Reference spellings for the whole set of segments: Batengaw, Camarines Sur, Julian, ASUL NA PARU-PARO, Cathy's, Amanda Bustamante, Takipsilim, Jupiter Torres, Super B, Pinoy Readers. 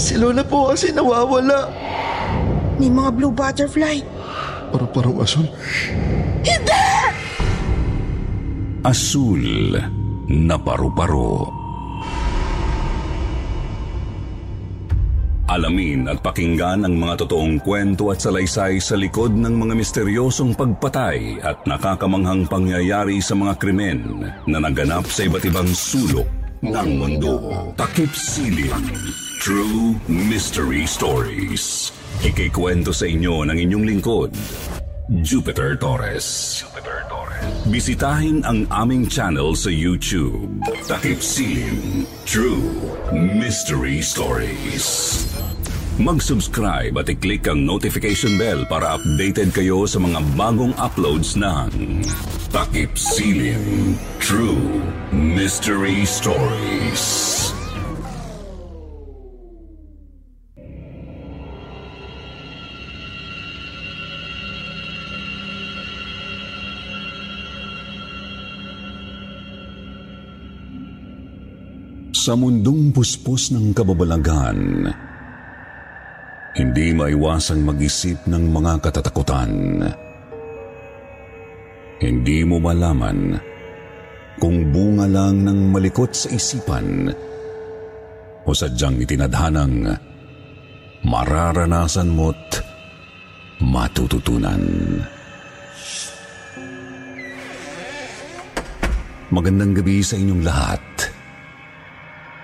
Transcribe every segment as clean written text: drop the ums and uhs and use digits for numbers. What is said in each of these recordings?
Si Lola po kasi nawawala. May mga blue butterfly. Parang asul. Hindi! Asul na paru-paro. Alamin at pakinggan ang mga totoong kwento at salaysay sa likod ng mga misteryosong pagpatay at nakakamanghang pangyayari sa mga krimen na naganap sa iba't ibang sulok ng mundo. Takipsilim, True Mystery Stories. Ikikwento sa inyo ng inyong lingkod, Jupiter Torres. Bisitahin ang aming channel sa YouTube, Takipsilim, True Mystery Stories. Mag-subscribe at i-click ang notification bell para updated kayo sa mga bagong uploads ng Takipsilim, True Mystery Stories. Sa mundong puspos ng kababalagan, hindi maiwasang mag-isip ng mga katatakutan. Hindi mo malaman kung bunga lang ng malikot sa isipan o sadyang itinadhanang mararanasan mo't matututunan. Magandang gabi sa inyong lahat.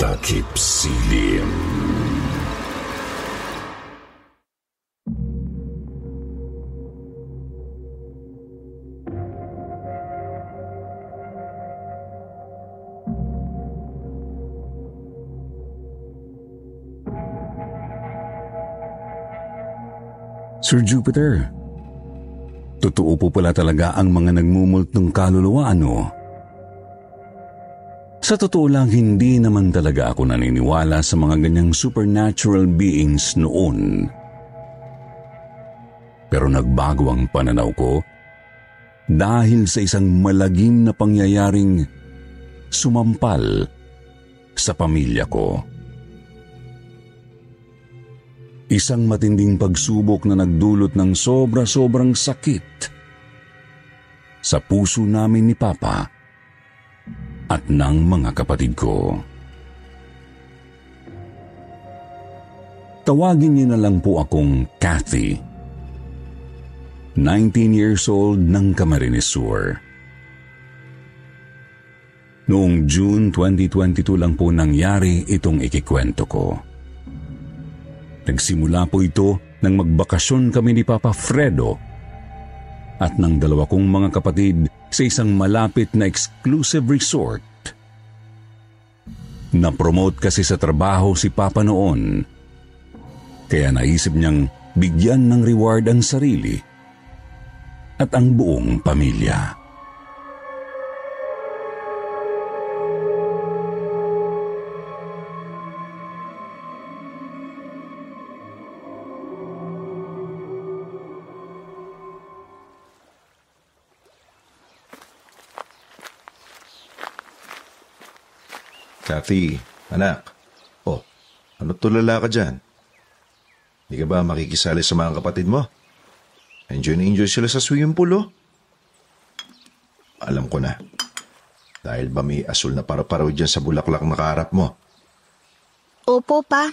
Takipsilim. Sir Jupiter, totoo po pala talaga ang mga nagmumultong kaluluwa, ano? Sa totoo lang, hindi naman talaga ako naniniwala sa mga ganyang supernatural beings noon. Pero nagbago ang pananaw ko dahil sa isang malagim na pangyayaring sumampal sa pamilya ko. Isang matinding pagsubok na nagdulot ng sobra-sobrang sakit sa puso namin ni Papa at ng mga kapatid ko. Tawagin niyo na lang po akong Kathy, 19 years old ng Camarines Sur. Noong June 2022 lang po nangyari itong ikikwento ko. Nagsimula po ito nang magbakasyon kami ni Papa Fredo at ng dalawa kong mga kapatid sa isang malapit na exclusive resort. Na-promote kasi sa trabaho si Papa noon, kaya naisip niyang bigyan ng reward ang sarili at ang buong pamilya. Kathy, anak. Oh, ano tulala ka dyan? Hindi ka ba makikisali sa mga kapatid mo? Enjoy na enjoy sila sa swimming pool, oh. Alam ko na. Dahil ba may asul na paru-paro dyan sa bulaklak na kaharap mo? Opo, pa.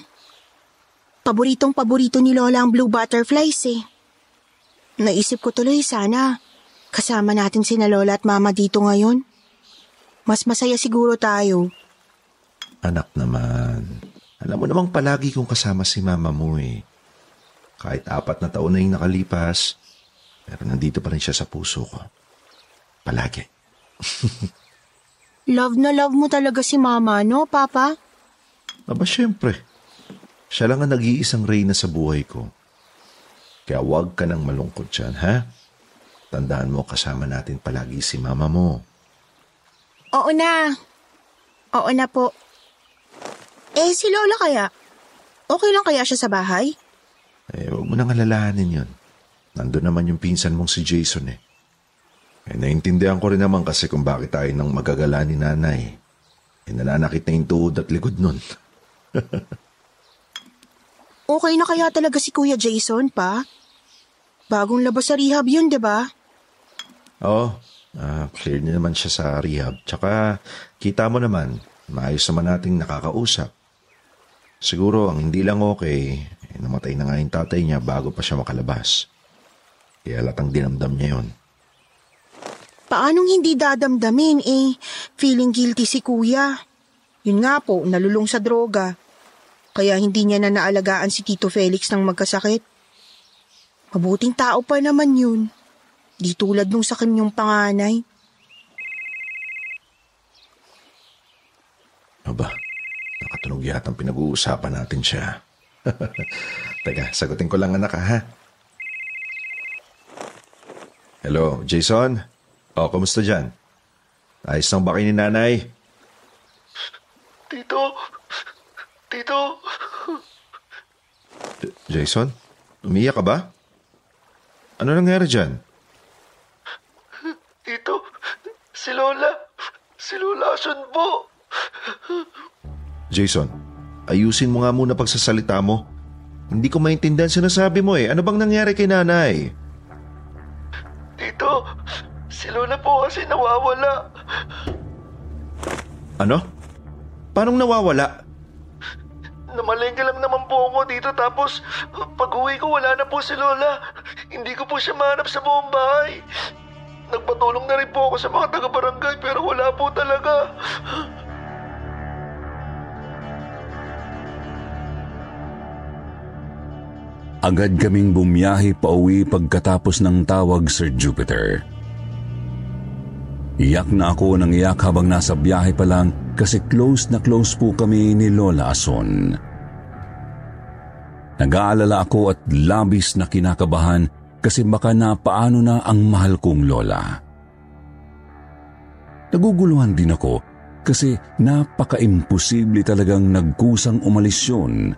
Paboritong-paborito ni Lola ang blue butterflies eh. Naisip ko tuloy sana kasama natin sina Lola at Mama dito ngayon. Mas masaya siguro tayo. Anak naman, alam mo namang palagi kong kasama si Mama mo eh. Kahit 4 na taon na yung nakalipas, pero nandito pa rin siya sa puso ko. Palagi. Love na love mo talaga si Mama, no, Papa? Aba, syempre. Siya lang ang nag-iisang reyna sa buhay ko. Kaya huwag ka nang malungkot dyan, ha? Tandaan mo, kasama natin palagi si Mama mo. Oo na. Oo na po. Eh, si Lola kaya? Okay lang kaya siya sa bahay? Eh, huwag mo nang alalahanin yun. Nandun naman yung pinsan mong si Jason eh. Eh, naintindihan ko rin naman kasi kung bakit tayo nang magagala ni Nanay. Eh, nalanakit na yung tuhod at likod nun. Okay na kaya talaga si Kuya Jason, pa? Bagong labas sa rehab yun, diba? Oo. Clear na naman siya sa rehab. Tsaka, kita mo naman, maayos naman nating nakakausap. Siguro, ang hindi lang okay, namatay na nga yung tatay niya bago pa siya makalabas. Kaya latang dinamdam niya yun. Paanong hindi dadamdamin, eh? Feeling guilty si Kuya. Yun nga po, nalulung sa droga. Kaya hindi niya na naalagaan si Tito Felix nang magkasakit. Mabuting tao pa naman yun. Di tulad nung sa kanyang panganay. Aba, nakatunog yata ang pinag-uusapan natin siya. Teka, sagutin ko lang anak ha. Hello, Jason? O, kumusta dyan? Ayos nang ba kayo ni Nanay? Tito! Jason? Umiyak ka ba? Ano nangyari dyan? Tito, si Lola asunbo. Jason, ayusin mo nga muna pagsasalita mo. Hindi ko maintindihan sinasabi mo eh. Ano bang nangyari kay Nanay? Tito, si Lola po kasi nawawala. Ano? Paanong nawawala? Namalengke lang naman po ako dito tapos pag-uwi ko wala na po si Lola. Hindi ko po siya mahanap sa buong bahay. Nagpatulong na rin po ako sa mga taga-barangay pero wala po talaga. Agad kaming bumiyahe pauwi pagkatapos ng tawag, Sir Jupiter. Iyak na ako ng iyak habang nasa biyahe pa lang kasi close na close po kami ni Lola Ason. Nag-aalala ako at labis na kinakabahan kasi baka na paano na ang mahal kong Lola. Naguguluhan din ako kasi napaka-imposible talagang nagkusang umalis yun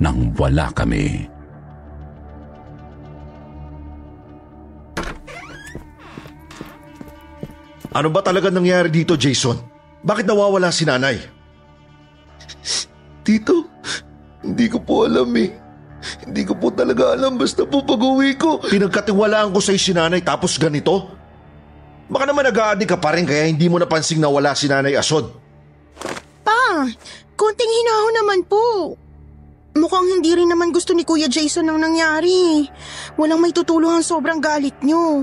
nang wala kami. Ano ba talaga nangyari dito, Jason? Bakit nawawala si Nanay? Tito, hindi ko po alam eh. Hindi ko po talaga alam basta po pag-uwi ko. Pinagkatiwalaan ko sa'yo si Nanay tapos ganito? Baka naman nag-aadi ka pa rin kaya hindi mo napansing nawala si Nanay Asod. Pa, konting hinahon naman po. Mukhang hindi rin naman gusto ni Kuya Jason ang nangyari. Walang may tutulong ang sobrang galit niyo.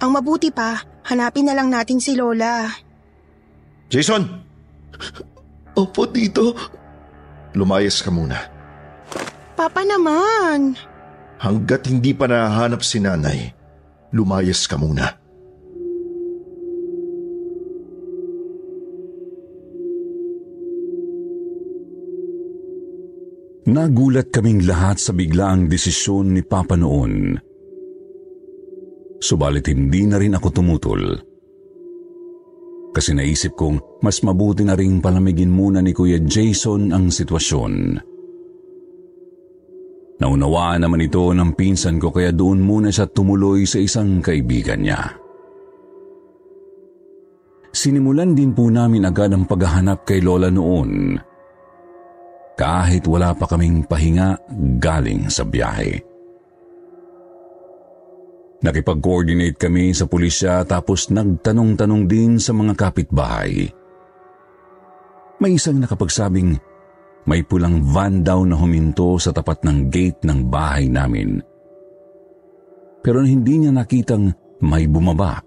Ang mabuti pa, hanapin na lang natin si Lola. Jason! Opo, Tito. Lumayas ka muna. Papa naman. Hanggat hindi pa nahanap si Nanay, lumayas ka muna. Nagulat kaming lahat sa biglaang desisyon ni Papa noon. Subalit hindi na rin ako tumutol. Kasi naisip kong mas mabuti na rin palamigin muna ni Kuya Jason ang sitwasyon. Naunawaan naman ito ng pinsan ko kaya doon muna siya tumuloy sa isang kaibigan niya. Sinimulan din po namin agad ang paghahanap kay Lola noon. Kahit wala pa kaming pahinga galing sa biyahe. Nakipag-coordinate kami sa pulisya tapos nagtanong-tanong din sa mga kapitbahay. May isang nakapagsabing may pulang van daw na huminto sa tapat ng gate ng bahay namin. Pero hindi niya nakitang may bumaba.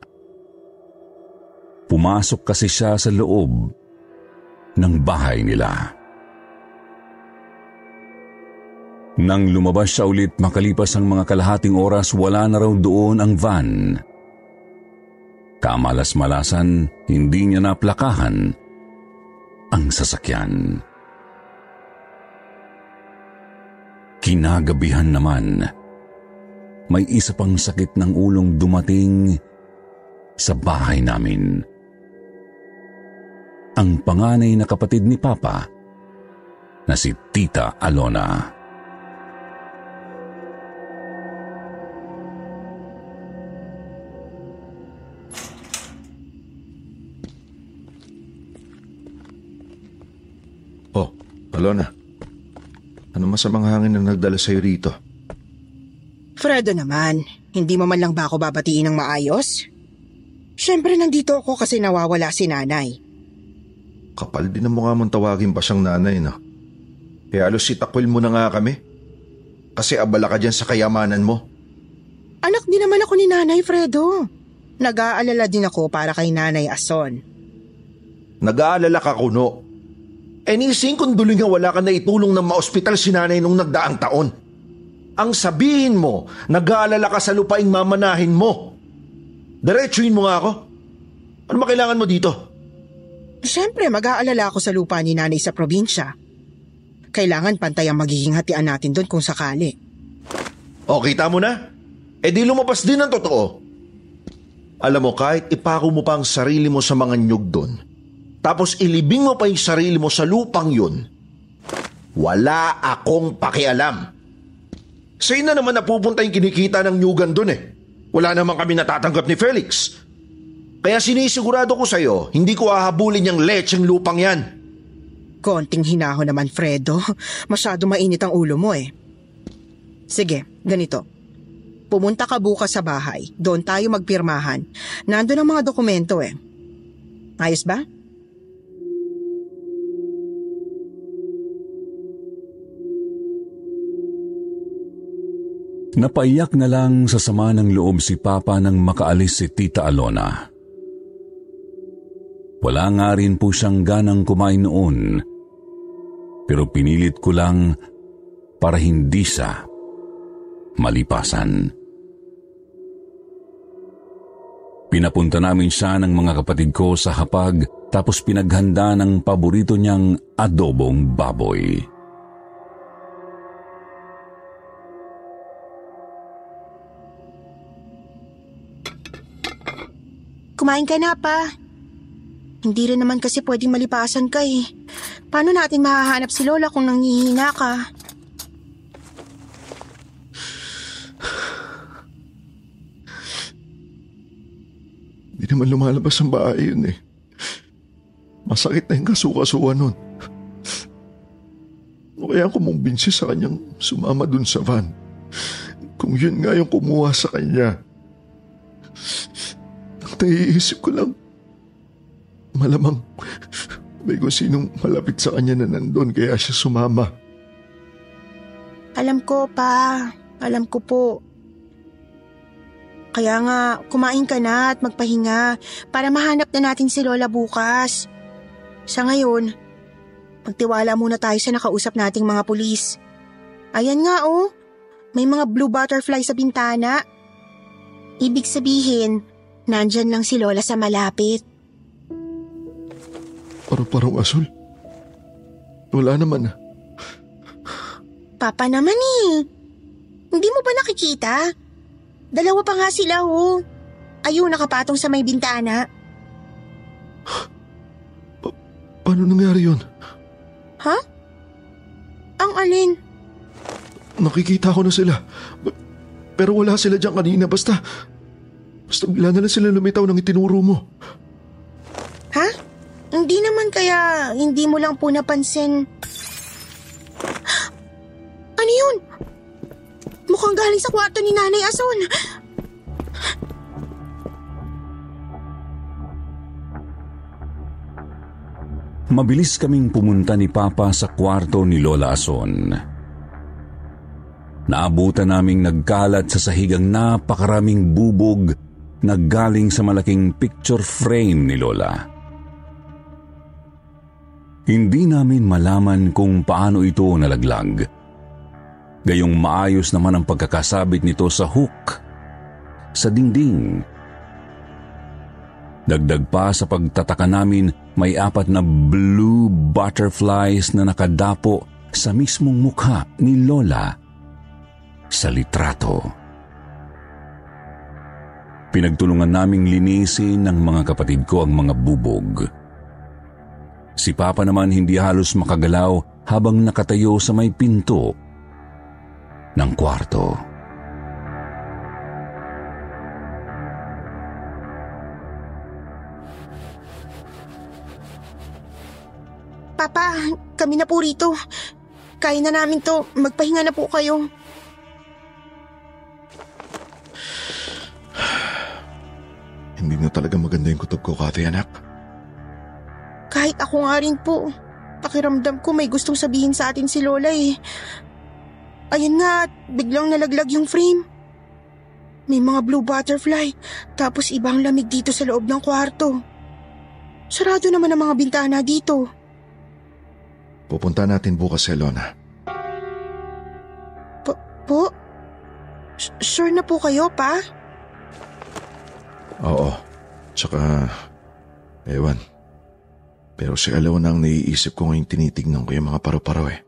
Pumasok kasi siya sa loob ng bahay nila. Nang lumabas siya ulit makalipas ang mga kalahating oras, wala na raw doon ang van. Kamalas-malasan, hindi niya naplakahan ang sasakyan. Kinagabihan naman, may isa pang sakit ng ulong dumating sa bahay namin. Ang panganay na kapatid ni Papa na si Tita Alona. Oh, Alona. Ano masamang hangin na nagdala sa'yo rito? Fredo naman, hindi mo man lang ba ako babatiin ng maayos? Siyempre nandito ako kasi nawawala si nanay. Kapal din ang mukha mong tawagin pa siyang nanay, no? E alos sitakwil mo na nga kami. Kasi abala ka dyan sa kayamanan mo. Anak din naman ako ni nanay, Fredo. Nag-aalala din ako para kay nanay Ason. Nag-aalala ka, Kuno. E nising kung duloy nga wala ka na itulong ng maospital si nanay nung nagdaang taon. Ang sabihin mo, nag-aalala ka sa lupaing mamanahin mo. Diretsuhin mo nga ako. Ano makailangan mo dito? Siyempre, mag-aalala ako sa lupa ni nanay sa probinsya. Kailangan pantay ang magiging hatian natin doon kung sakali. O, kita mo na? E di lumabas din ang totoo. Alam mo, kahit ipako mo pa ang sarili mo sa mga nyug doon, tapos ilibing mo pa yung sarili mo sa lupang yun, wala akong pakialam. Sa'yo na naman napupunta yung kinikita ng nyugan dun eh. Wala naman kami natatanggap ni Felix. Kaya sinisigurado ko sa'yo, hindi ko ahabulin yung lecheng lupang yan. Konting hinaho naman, Fredo. Masyado mainit ang ulo mo eh. Sige, ganito. Pumunta ka bukas sa bahay. Doon tayo magpirmahan. Nandun ang mga dokumento eh. Ayos ba? Napaiyak na lang sa sama ng loob si Papa nang makaalis si Tita Alona. Wala nga rin po siyang ganang kumain noon, pero pinilit ko lang para hindi siya malipasan. Pinapunta namin siya ng mga kapatid ko sa hapag tapos pinaghanda ng paborito niyang adobong baboy. Kumain ka na, Pa. Hindi rin naman kasi pwedeng malipasan ka eh. Paano natin mahahanap si Lola kung nanghihina ka? Hindi naman lumalabas ang bahay yun eh. Masakit na yung kasuka-suka nun. O kaya kumumbinsi sa kanyang sumama dun sa van. Kung yun nga yung kumuha sa kanya. Naiisip ko lang, malamang may kung sinong malapit sa kanya na nandun kaya siya sumama. Alam ko, Pa. Alam ko po. Kaya nga, kumain ka na at magpahinga para mahanap na natin si Lola bukas. Sa ngayon, magtiwala muna tayo sa nakausap nating mga pulis. Ayan nga oh, may mga blue butterfly sa bintana. Ibig sabihin, nandyan lang si Lola sa malapit. Parang asul. Wala naman ah. Papa naman eh. Hindi mo ba nakikita? Dalawa pa nga sila oh. Ayun, nakapatong sa may bintana. Paano nangyari yun? Ha? Ang alin? Nakikita ko na sila. Pero wala sila dyan kanina basta. Basta bigla na lang sila lumitaw ng itinuro mo. Ha? Hindi naman kaya hindi mo lang po napansin. Ano yun? Mukhang galing sa kwarto ni Nanay Ason. Mabilis kaming pumunta ni Papa sa kwarto ni Lola Ason. Naabutan naming nagkalat sa sahig ang napakaraming bubog na galing sa malaking picture frame ni Lola. Hindi namin malaman kung paano ito nalaglag. Gayong maayos naman ang pagkakasabit nito sa hook, sa dingding. Dagdag pa sa pagtataka namin, may 4 na blue butterflies na nakadapo sa mismong mukha ni Lola sa litrato. Pinagtulungan naming linisin ng mga kapatid ko ang mga bubog. Si Papa naman hindi halos makagalaw habang nakatayo sa may pinto ng kwarto. Papa, kami na po rito. Kaya na namin to. Magpahinga na po kayo. Hindi na talaga maganda yung kutob ko, Kati, anak. Kahit ako nga rin po. Pakiramdam ko may gustong sabihin sa atin si Lola eh. Ayun nga, biglang nalaglag yung frame. May mga blue butterfly, tapos ibang lamig dito sa loob ng kwarto. Sarado naman ang mga bintana dito. Pupunta natin bukas si Lona. Po? Sure na po kayo, pa? Oo, tsaka ewan. Pero si Alona ang naiisip ko ngayong tinitignan ko yung mga paru-paro eh.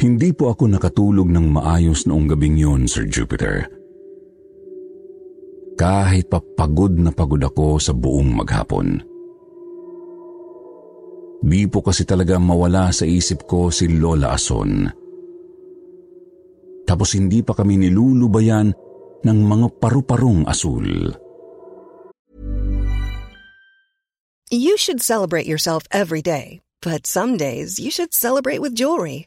Hindi po ako nakatulog ng maayos noong gabing yun, Sir Jupiter. Kahit papagod na pagod ako sa buong maghapon. Di po kasi talaga mawala sa isip ko si Lola Ason. Tapos hindi pa kami nilulubayan ng mga paru-parong asul. You should celebrate yourself every day, but some days you should celebrate with jewelry.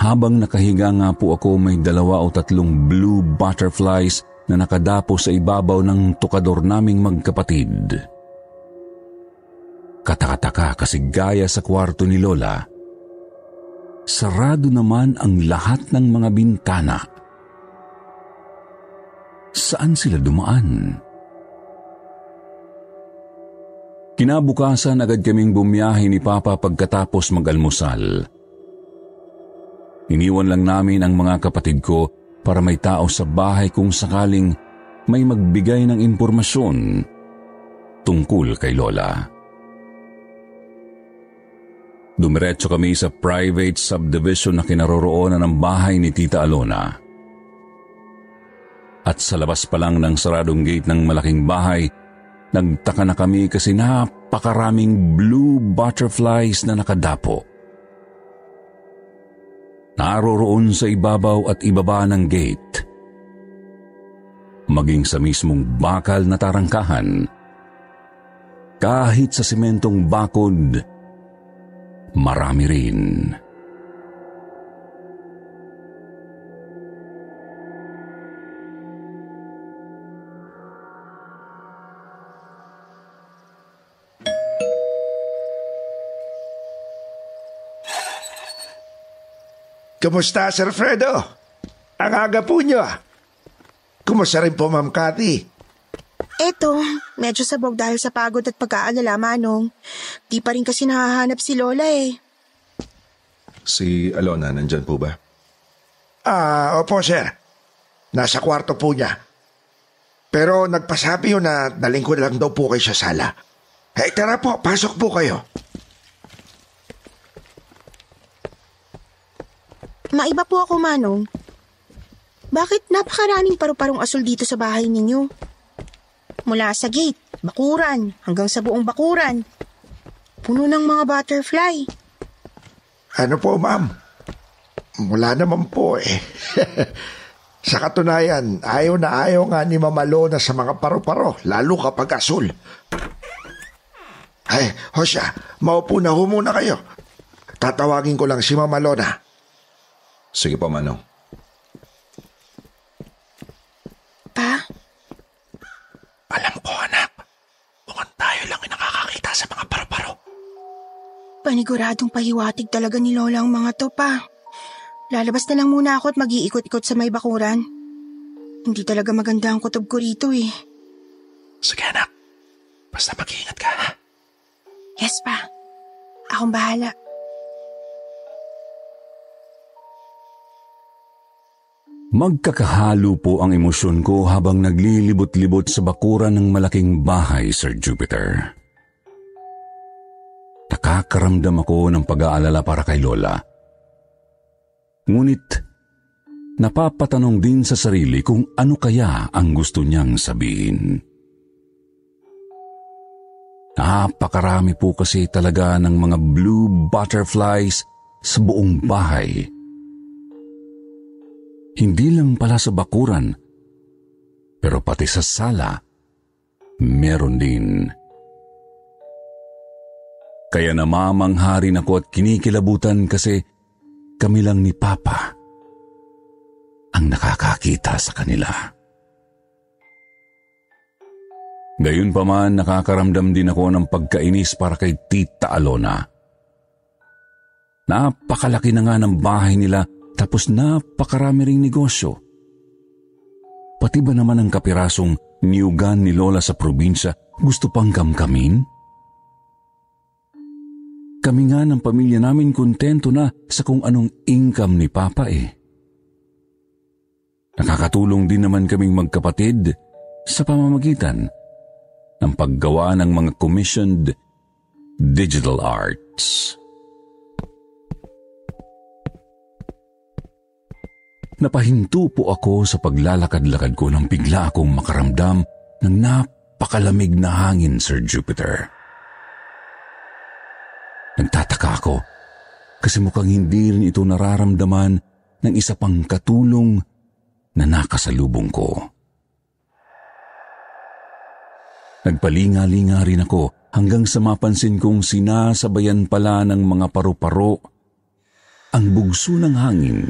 Habang nakahiga nga po ako, may 2 o 3 blue butterflies na nakadapo sa ibabaw ng tukador naming magkapatid. Katakataka kasi gaya sa kwarto ni Lola, sarado naman ang lahat ng mga bintana. Saan sila dumaan? Kinabukasan agad kaming bumiyahe ni Papa pagkatapos mag-almusal. Iniwan lang namin ang mga kapatid ko para may tao sa bahay kung sakaling may magbigay ng impormasyon tungkol kay Lola. Dumiretso kami sa private subdivision na kinaroroonan ng bahay ni Tita Alona. At sa labas pa lang ng saradong gate ng malaking bahay, nagtaka na kami kasi napakaraming blue butterflies na nakadapo. Naroroon sa ibabaw at ibaba ng gate, maging sa mismong bakal na tarangkahan, kahit sa simentong bakod, marami rin. Kumusta, Sir Fredo? Ang aga po niyo. Kumusta rin po, Ma'am Cathy? Eto, medyo sabog dahil sa pagod at pag-aalala, Manong. Di pa rin kasi nahahanap si Lola eh. Si Alona, nandyan po ba? Opo, sir. Nasa kwarto po niya. Pero nagpasabi yun na nalingkod lang daw po kayo sa sala. Eh, tara po, pasok po kayo. Maiba po ako, Manong. Bakit napakaraming paru-parong asul dito sa bahay ninyo? Mula sa gate, bakuran, hanggang sa buong bakuran. Puno ng mga butterfly. Ano po, ma'am? Mula naman po eh. Sa katunayan, ayaw na ayaw nga ni Mama Lona sa mga paru-paro, lalo kapag asul. Ay, Hosea, maupo na ho muna kayo. Tatawagin ko lang si Mama Lona. Sige po, Manong. Pa? Alam ko, anak. Mukhang tayo lang yung nakakakita sa mga paru-paro. Paniguradong pahiwatig talaga ni Lola ang mga to, Pa. Lalabas na lang muna ako at mag-iikot-ikot sa may bakuran. Hindi talaga maganda ang kutob ko rito eh. Sige, anak. Basta mag-iingat ka, ha? Yes, Pa. Akong bahala. Magkakahalo po ang emosyon ko habang naglilibot-libot sa bakuran ng malaking bahay, Sir Jupiter. Nakakaramdam ako ng pag-aalala para kay Lola. Ngunit, napapatanong din sa sarili kung ano kaya ang gusto niyang sabihin. Napakarami po kasi talaga ng mga blue butterflies sa buong bahay. Hindi lang pala sa bakuran, pero pati sa sala, meron din. Kaya namamangha rin ako at kinikilabutan kasi kami lang ni Papa ang nakakakita sa kanila. Gayunpaman, nakakaramdam din ako ng pagkainis para kay Tita Alona. Napakalaki na nga ng bahay nila. Tapos napakarami ring negosyo. Pati ba naman ang kapirasong niyugan ni Lola sa probinsya gusto pang kamkamin? Kami nga ng pamilya namin kontento na sa kung anong income ni Papa eh. Nakakatulong din naman kaming magkapatid sa pamamagitan ng paggawa ng mga commissioned digital arts. Napahinto po ako sa paglalakad-lakad ko nang bigla akong makaramdam ng napakalamig na hangin, Sir Jupiter. Nagtataka ako kasi mukhang hindi rin ito nararamdaman ng isa pang katulong na nakasalubong ko. Nagpalinga-linga rin ako hanggang sa mapansin kong sinasabayan pala ng mga paru-paro ang bugso ng hangin.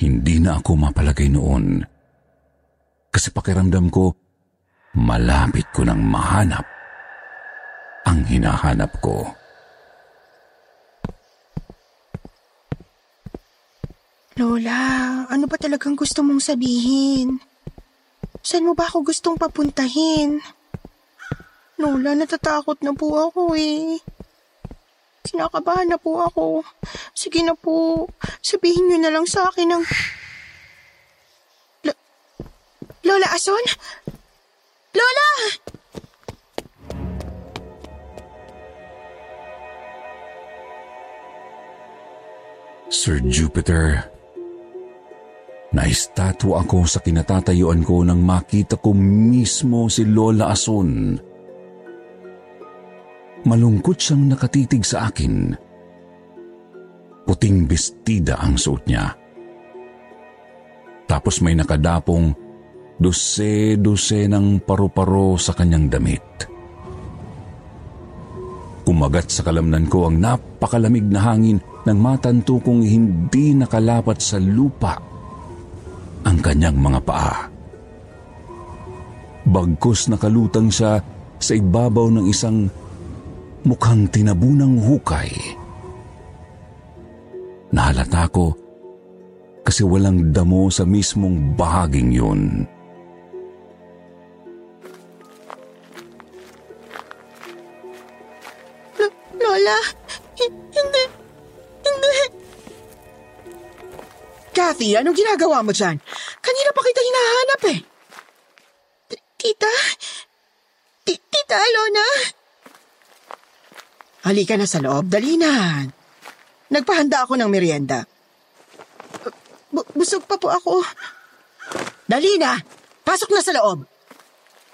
Hindi na ako mapalagay noon kasi pakiramdam ko malapit ko nang mahanap ang hinahanap ko. Lola, ano ba talagang gusto mong sabihin? Saan mo ba ako gustong papuntahin? Lola, natatakot na po ako eh. Sinakabahan na po ako. Sige na po, sabihin niyo na lang sa akin ang... Lola Ason? Lola! Sir Jupiter, naistatwa ako sa kinatatayuan ko nang makita ko mismo si Lola Ason. Malungkot siyang nakatitig sa akin. Puting bestida ang suot niya. Tapos may nakadapong dose-dose ng paru-paro sa kanyang damit. Kumagat sa kalamnan ko ang napakalamig na hangin nang matanto kong hindi nakalapat sa lupa ang kanyang mga paa. Bagkus nakalutang siya sa ibabaw ng isang mukhang tinabunang hukay. Nahalata ko kasi walang damo sa mismong bahaging yun. Lola, hindi. Kathy, anong ginagawa mo dyan? Kanina pa kita hinahanap eh. Tita Alona? Halika na sa loob, dali na. Nagpahanda ako ng merienda. Busog pa po ako. Dali na, pasok na sa loob.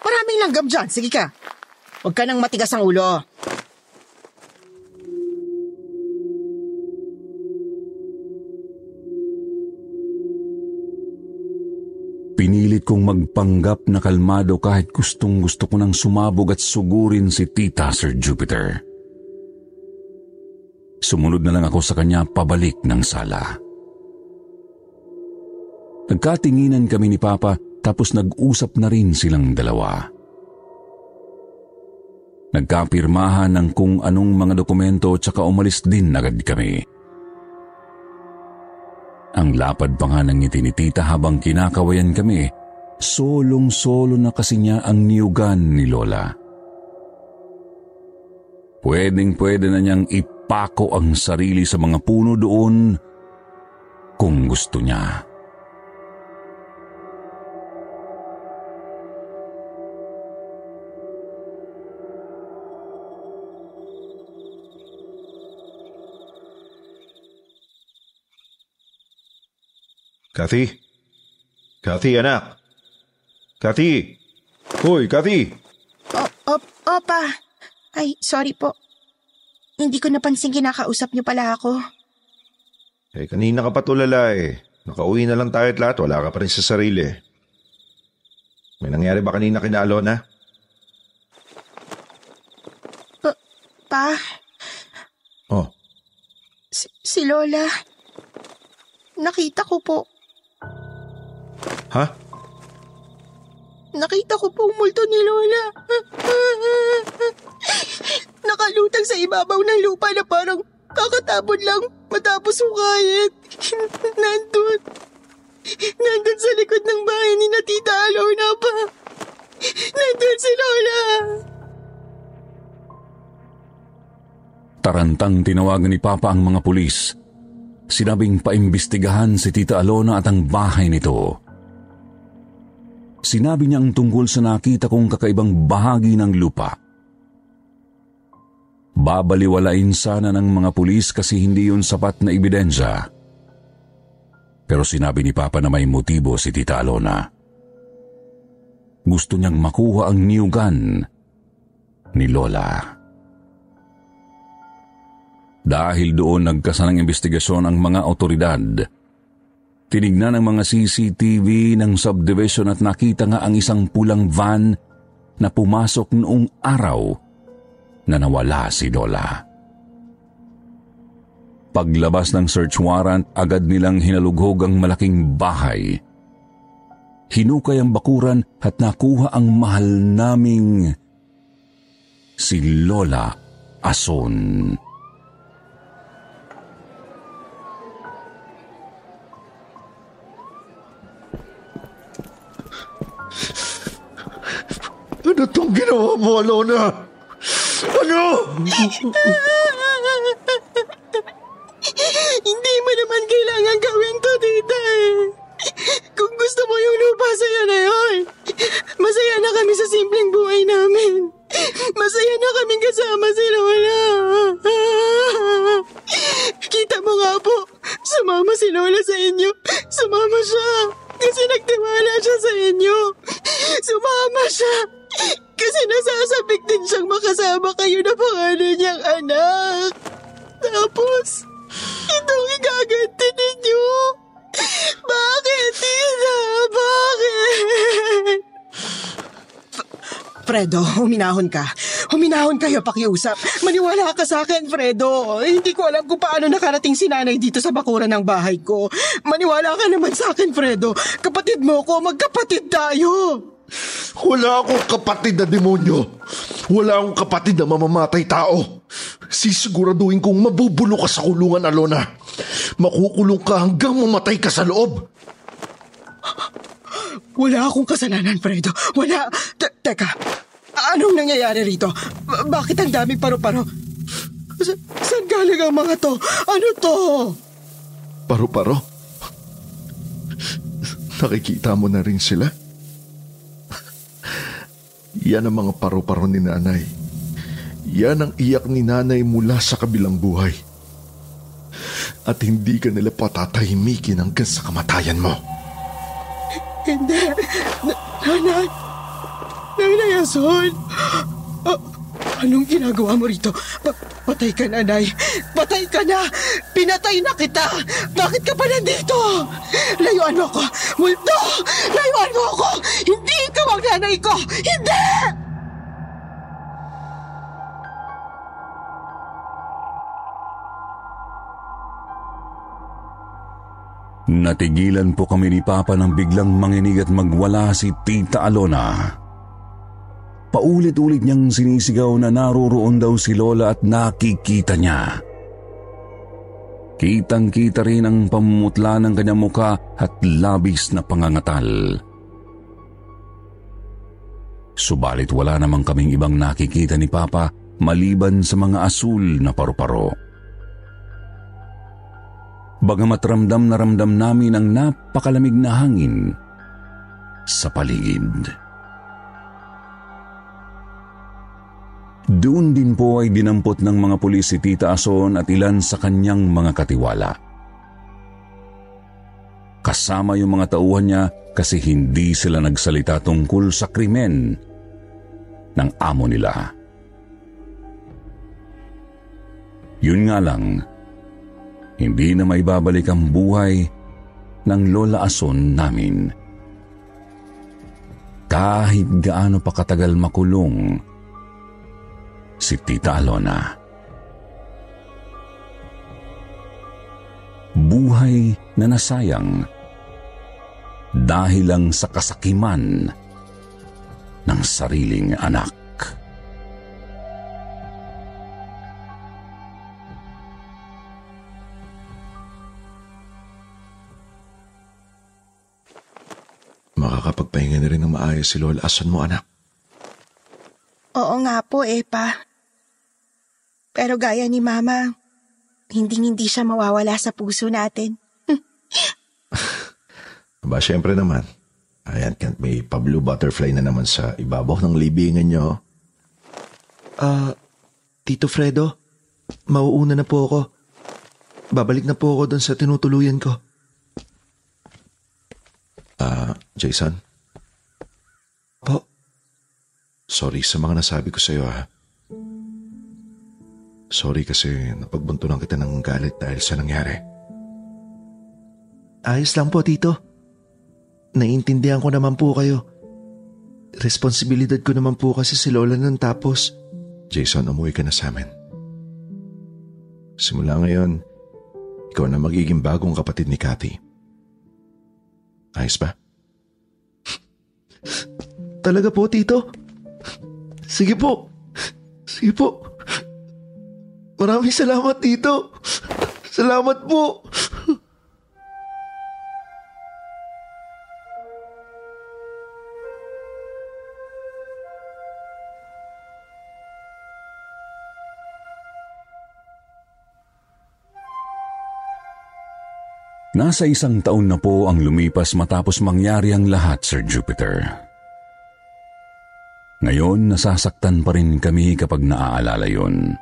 Maraming langgam dyan, sige ka. Huwag ka nang matigas ang ulo. Pinilit kong magpanggap na kalmado kahit gustong gusto ko nang sumabog at sugurin si Tita Sir Jupiter. Sumunod na lang ako sa kanya pabalik ng sala. Nagkatinginan kami ni Papa tapos nag-usap na rin silang dalawa. Nagkapirmahan ng kung anong mga dokumento tsaka umalis din agad kami. Ang lapad pa nga ng ngiti ni Tita habang kinakawayan kami, solong-solo na kasi niya ang niyugan ni Lola. Pwedeng-pwede na niyang ipako ang sarili sa mga puno doon kung gusto niya. Kathy? Kathy, anak? Kathy? Hoy, Kathy! Opa! Ay, sorry po. Hindi ko napansin kinakausap niyo pala ako. Eh, kanina ka pa tulala eh. Nakauwi na lang tayo at lahat. Wala ka pa rin sa sarili. May nangyari ba kanina kina Alona? Pa? Oh? Si Lola? Nakita ko po. Ha? Nakita ko po ang multo ni Lola. Nakalutang sa ibabaw ng lupa na parang kakatabon lang matapos hukayin. Nandun sa likod ng bahay ni na Tita Alona pa. Nandun si Lola. Tarantang tinawagan ni Papa ang mga pulis. Sinabing paimbestigahan si Tita Alona at ang bahay nito. Sinabi niya ang tungkol sa nakita kong kakaibang bahagi ng lupa. Babaliwalain sana ng mga pulis kasi hindi yun sapat na ebidensya. Pero sinabi ni Papa na may motibo si Tita Alona. Gusto niyang makuha ang niyugan ni Lola. Dahil doon nagkasanang imbestigasyon ang mga otoridad. Tinignan ang mga CCTV ng subdivision at nakita nga ang isang pulang van na pumasok noong araw na nawala si Lola. Paglabas ng search warrant, agad nilang hinalughog ang malaking bahay. Hinukay ang bakuran at nakuha ang mahal naming si Lola Ason. Ano itong ginawa mo, Alona? Ano? Hindi mo naman kailangan gawin to, Tita. Kung gusto mo yung lupa, saya na yun. Masaya na kami sa simpleng buhay namin. Masaya na kaming kasama si Lola. Kita mo nga po, sumama si Lola sa inyo. Sumama siya. Kasi nagtiwala siya sa inyo. Sumama siya. Kasi nasasabik din siyang makasama kayo na pangalan niyang anak. Tapos, itong igaganti ninyo. Bakit, Tina? Bakit? Fredo, huminahon ka. Huminahon kayo pakiusap. Maniwala ka sa akin, Fredo. Hindi ko alam kung paano nakarating si nanay dito sa bakuran ng bahay ko. Maniwala ka naman sa akin, Fredo. Kapatid mo ko, magkapatid tayo. Wala akong kapatid na demonyo. Wala akong kapatid na mamamatay tao. Sisiguraduhin kong mabubulok ka sa kulungan, Alona. Makukulong ka hanggang mamatay ka sa loob. Wala akong kasalanan, Fredo. Wala. Teka, anong nangyayari rito? Bakit ang daming paru-paro? Saan galing ang mga to? Ano to? Paru-paro? Nakikita mo na rin sila? Yan ang mga paru-paro ni nanay. Yan ang iyak ni nanay mula sa kabilang buhay. At hindi ka nila patatahimikin hanggang sa kamatayan mo. Hindi. Nanay. Nanay Azul. Anong ginagawa mo rito? Patay ka na, Nay. Patay ka na. Pinatay na kita. Bakit ka pa nandito? Layuan mo ako. Multo! Layuan mo ako. Hindi ka ang nanay ko. Hindi! Natigilan po kami ni Papa nang biglang manginig at magwala si Tita Alona. Paulit-ulit niyang sinisigaw na naroroon daw si Lola at nakikita niya. Kitang-kita rin ang pamumutla ng kanyang muka at labis na pangangatal. Subalit wala namang kaming ibang nakikita ni Papa maliban sa mga asul na paru-paro. Bagamat ramdam na ramdam namin ang napakalamig na hangin sa paligid. Doon din po ay dinampot ng mga pulis si Tita Ason at ilan sa kanyang mga katiwala. Kasama yung mga tauhan niya kasi hindi sila nagsalita tungkol sa krimen ng amo nila. Yun nga lang, hindi na maibabalik ang buhay ng Lola Ason namin. Kahit gaano pa katagal makulong si Tita Alona. Buhay na nasayang dahil lang sa kasakiman ng sariling anak. Makakapagpahinga na rin ng maayos si Lola Ason mo, anak. Oo nga po, Pa. Pero gaya ni Mama, hindi siya mawawala sa puso natin. Aba, syempre naman. Ayan, Kent, may pa-blue butterfly na naman sa ibabaw ng libingan nyo. Tito Fredo, mauuna na po ako. Babalik na po ako doon sa tinutuluyan ko. Jason? Po? Sorry sa mga nasabi ko sa'yo, ha? Sorry kasi napagbuntunan kita ng galit dahil sa nangyari. Ayos lang po, Tito. Naiintindihan ko naman po kayo. Responsibilidad ko naman po kasi si Lola nun tapos. Jason, umuwi ka na sa amin. Simula ngayon, ikaw na magiging bagong kapatid ni Cathy. Ayos ba? Talaga po, Tito? Sige po. Sige po. Maraming salamat, Tito. Salamat po. Nasa 1 taon na po ang lumipas matapos mangyari ang lahat, Sir Jupiter. Ngayon, nasasaktan pa rin kami kapag naaalala yun.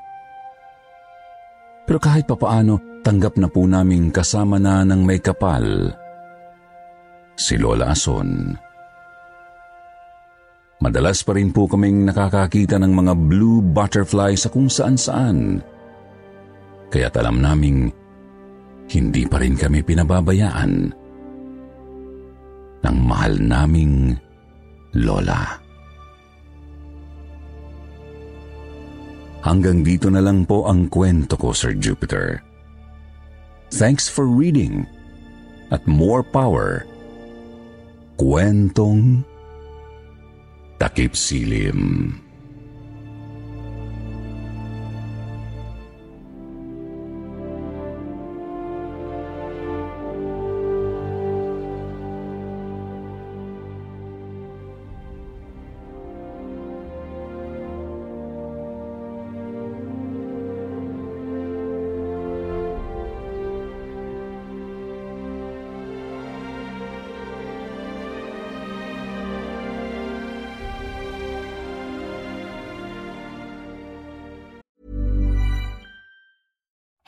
Pero kahit papaano, tanggap na po naming kasama na ng may kapal si Lola Ason. Madalas pa rin po kaming nakakakita ng mga blue butterfly sa kung saan-saan. Kaya't alam naming hindi pa rin kami pinababayaan ng mahal naming Lola. Hanggang dito na lang po ang kwento ko, Sir Jupiter. Thanks for reading at more power. Kwentong Takipsilim.